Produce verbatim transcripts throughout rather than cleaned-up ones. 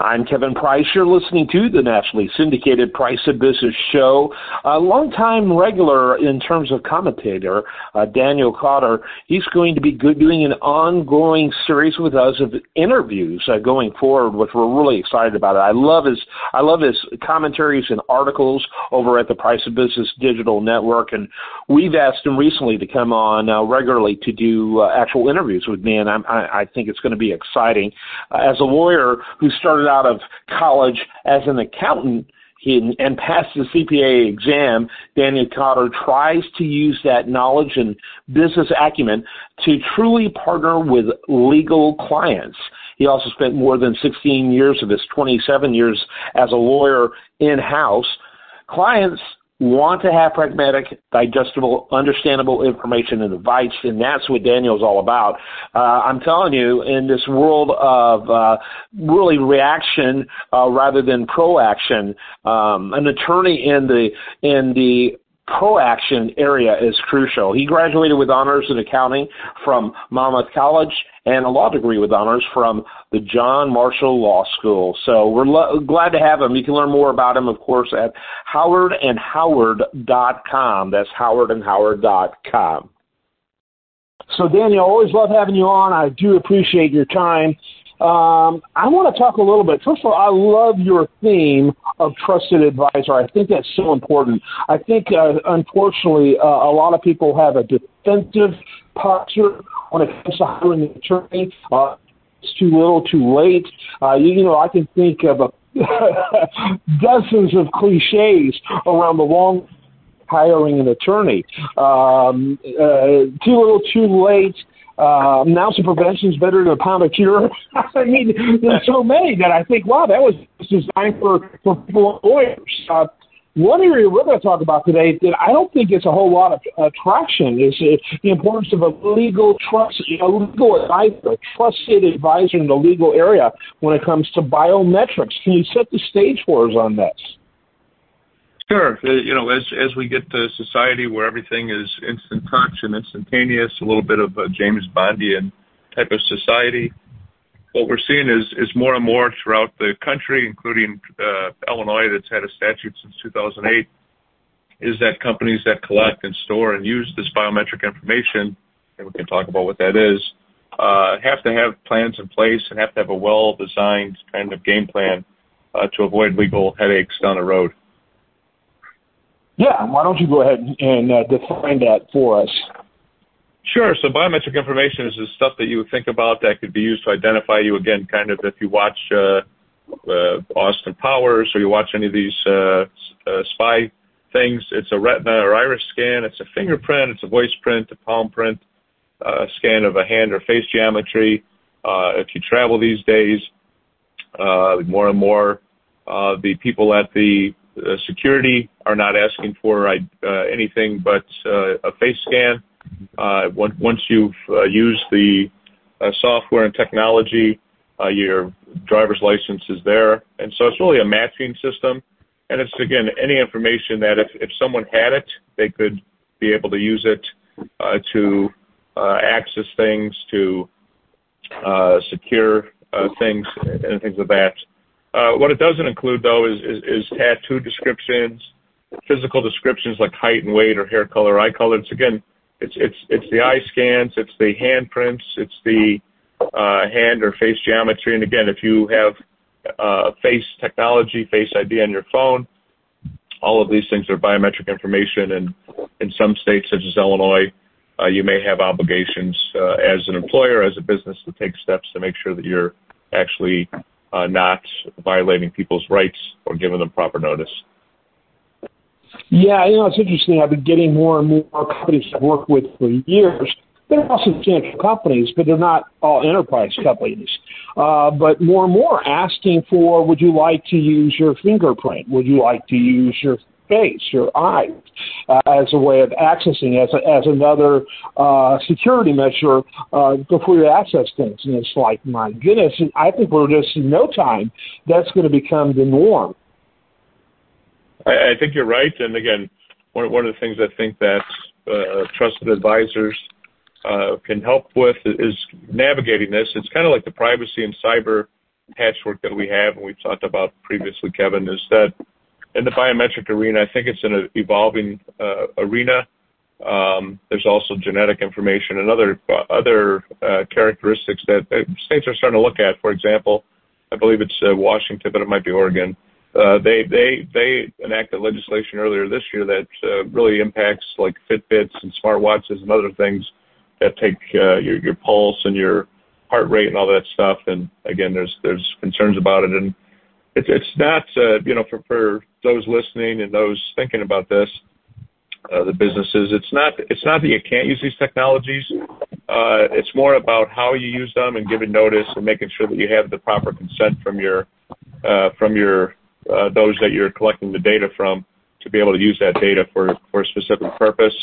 I'm Kevin Price. You're listening to the nationally syndicated Price of Business show. A longtime regular in terms of commentator, uh, Daniel Cotter, he's going to be good, doing an ongoing series with us of interviews uh, going forward, which we're really excited about. It. I love his I love his commentaries and articles over at the Price of Business Digital Network, and we've asked him recently to come on uh, regularly to do uh, actual interviews with me, and I'm, I, I think it's going to be exciting. Uh, as a lawyer who started out of college as an accountant he, and passed the C P A exam, Daniel Cotter tries to use that knowledge and business acumen to truly partner with legal clients. He also spent more than sixteen years of his twenty-seven years as a lawyer in-house. Clients want to have pragmatic, digestible, understandable information and advice, and that's what Daniel's all about. Uh, I'm telling you, in this world of uh, really reaction uh, rather than proaction, um, an attorney in the in the proaction area is crucial. He graduated with honors in accounting from Monmouth College and a law degree with honors from the John Marshall Law School. So we're lo- glad to have him. You can learn more about him, of course, at howard and howard dot com. That's howard and howard dot com. So, Daniel, always love having you on. I do appreciate your time. Um, I want to talk a little bit. First of all, I love your theme of trusted advisor. I think that's so important. I think, uh, unfortunately, uh, a lot of people have a defensive posture when it comes to hiring an attorney. Uh, it's too little, too late. Uh, you, you know, I can think of a dozens of cliches around the long hiring an attorney. Um, uh, too little, too late. Uh, now some prevention's better than a pound of cure. I mean, there's so many that I think, wow, that was designed for, for people lawyers. Uh, one area we're going to talk about today that I don't think gets a whole lot of uh, traction is uh, the importance of a legal trust, a legal advisor, a trusted advisor in the legal area when it comes to biometrics. Can you set the stage for us on that? Sure. You know, as as we get to society where everything is instant touch and instantaneous, a little bit of a James Bondian type of society, what we're seeing is, is more and more throughout the country, including uh, Illinois that's had a statute since two thousand eight, is that companies that collect and store and use this biometric information, and we can talk about what that is, uh, have to have plans in place and have to have a well-designed kind of game plan uh, to avoid legal headaches down the road. Yeah, why don't you go ahead and uh, define that for us? Sure. So biometric information is the stuff that you would think about that could be used to identify you. Again, kind of if you watch uh, uh, Austin Powers or you watch any of these uh, uh, spy things, it's a retina or iris scan, it's a fingerprint, it's a voice print, a palm print, a uh, scan of a hand or face geometry. Uh, if you travel these days, uh, more and more uh, the people at the Uh, security are not asking for uh, anything but uh, a face scan. Uh, once you've uh, used the uh, software and technology, uh, your driver's license is there. And so it's really a matching system. And it's, again, any information that if, if someone had it, they could be able to use it uh, to uh, access things, to uh, secure uh, things, and things of that. Uh, what it doesn't include, though, is, is, is tattoo descriptions, physical descriptions like height and weight or hair color, eye color. It's, again, it's it's it's the eye scans, it's the handprints, it's the uh, hand or face geometry. And, again, if you have uh, face technology, face I D on your phone, all of these things are biometric information. And in some states, such as Illinois, uh, you may have obligations uh, as an employer, as a business, to take steps to make sure that you're actually – Uh, not violating people's rights or giving them proper notice. Yeah, you know, it's interesting. I've been getting more and more companies I've worked with for years. They're all substantial companies, but they're not all enterprise companies. Uh, but more and more asking for, would you like to use your fingerprint? Would you like to use your face, your eye, uh, as a way of accessing, as a, as another uh, security measure uh, before you access things. And it's like, my goodness, I think we're just in no time, that's going to become the norm. I, I think you're right. And again, one, one of the things I think that uh, trusted advisors uh, can help with is navigating this. It's kind of like the privacy and cyber patchwork that we have, and we've talked about previously, Kevin, is that in the biometric arena, I think it's an evolving uh, arena. Um, there's also genetic information and other other uh, characteristics that states are starting to look at. For example, I believe it's uh, Washington, but it might be Oregon. Uh, they they they enacted legislation earlier this year that uh, really impacts like Fitbits and smartwatches and other things that take uh, your your pulse and your heart rate and all that stuff. And again, there's there's concerns about it, and it's it's not uh, you know for for those listening and those thinking about this, uh, the businesses. It's not it's not that you can't use these technologies. Uh, it's more about how you use them and giving notice and making sure that you have the proper consent from your uh, from your Uh, those that you're collecting the data from to be able to use that data for, for a specific purpose.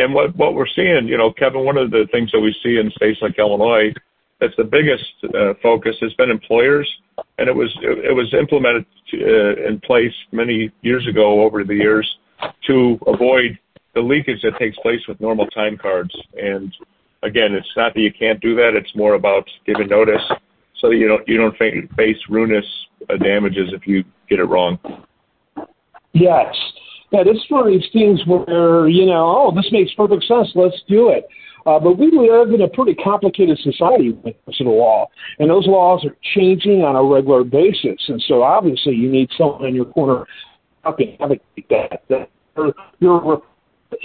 And what, what we're seeing, you know, Kevin, one of the things that we see in states like Illinois, that's the biggest uh, focus has been employers, and it was it, it was implemented uh, in place many years ago over the years to avoid the leakage that takes place with normal time cards. And again, it's not that you can't do that; it's more about giving notice so that you don't you don't face ruinous damages if you get it wrong. Yes. Yeah, it's one of these things where, you know, oh, this makes perfect sense, let's do it. Uh, but we live in a pretty complicated society when it comes to the law, and those laws are changing on a regular basis. And so obviously you need someone in your corner helping advocate that. that your, your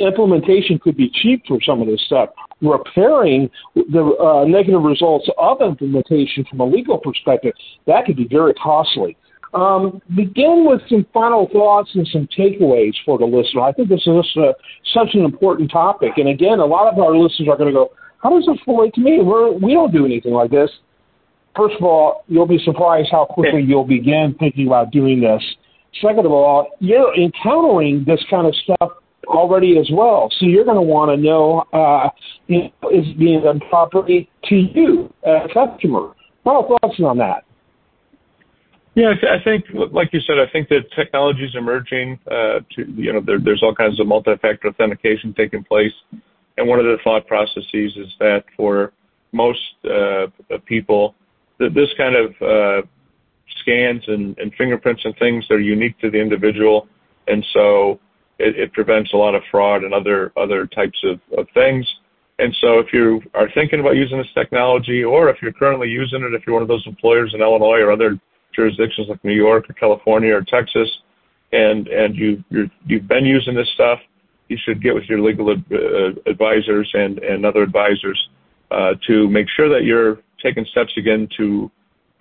implementation could be cheap for some of this stuff. Repairing the uh, negative results of implementation from a legal perspective, that could be very costly. Um, begin with some final thoughts and some takeaways for the listener. I think this is uh, such an important topic. And again, a lot of our listeners are going to go, how does this relate to me? We're, we don't do anything like this. First of all, you'll be surprised how quickly you'll begin thinking about doing this. Second of all, you're encountering this kind of stuff already as well. So you're going to want to know, uh, you know, is it being done properly to you, a customer? What thoughts on that? Yeah, I, th- I think, like you said, I think that technology is emerging. Uh, to, you know, there, there's all kinds of multi-factor authentication taking place. And one of the thought processes is that for most uh, people, th- this kind of uh, scans and, and fingerprints and things, they're unique to the individual. And so It, it prevents a lot of fraud and other other types of, of things. And so if you are thinking about using this technology, or if you're currently using it, if you're one of those employers in Illinois or other jurisdictions like New York or California or Texas, and, and you, you're, you've been using this stuff, you should get with your legal ad, uh, advisors and, and other advisors uh, to make sure that you're taking steps, again, to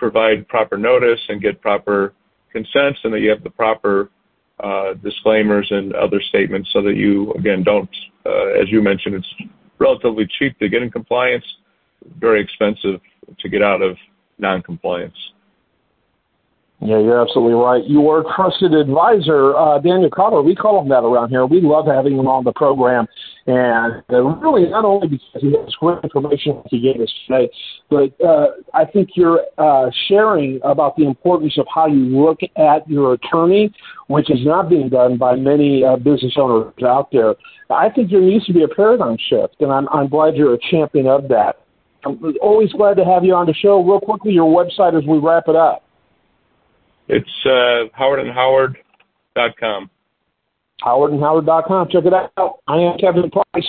provide proper notice and get proper consents, and that you have the proper Uh, disclaimers and other statements so that you, again, don't, uh, as you mentioned, it's relatively cheap to get in compliance, very expensive to get out of non-compliance. Yeah, you're absolutely right. Your trusted advisor, uh, Daniel Cotter, we call him that around here. We love having him on the program. And really, not only because he has great information he gave us today, but uh, I think you're uh, sharing about the importance of how you look at your attorney, which is not being done by many uh, business owners out there. I think there needs to be a paradigm shift, and I'm, I'm glad you're a champion of that. I'm always glad to have you on the show. Real quickly, your website as we wrap it up. It's uh, howard and howard dot com. howard and howard dot com. Check it out. I am Kevin Price.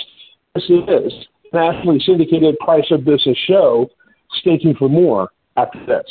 This is nationally syndicated Price of Business show. Stay tuned for more after this.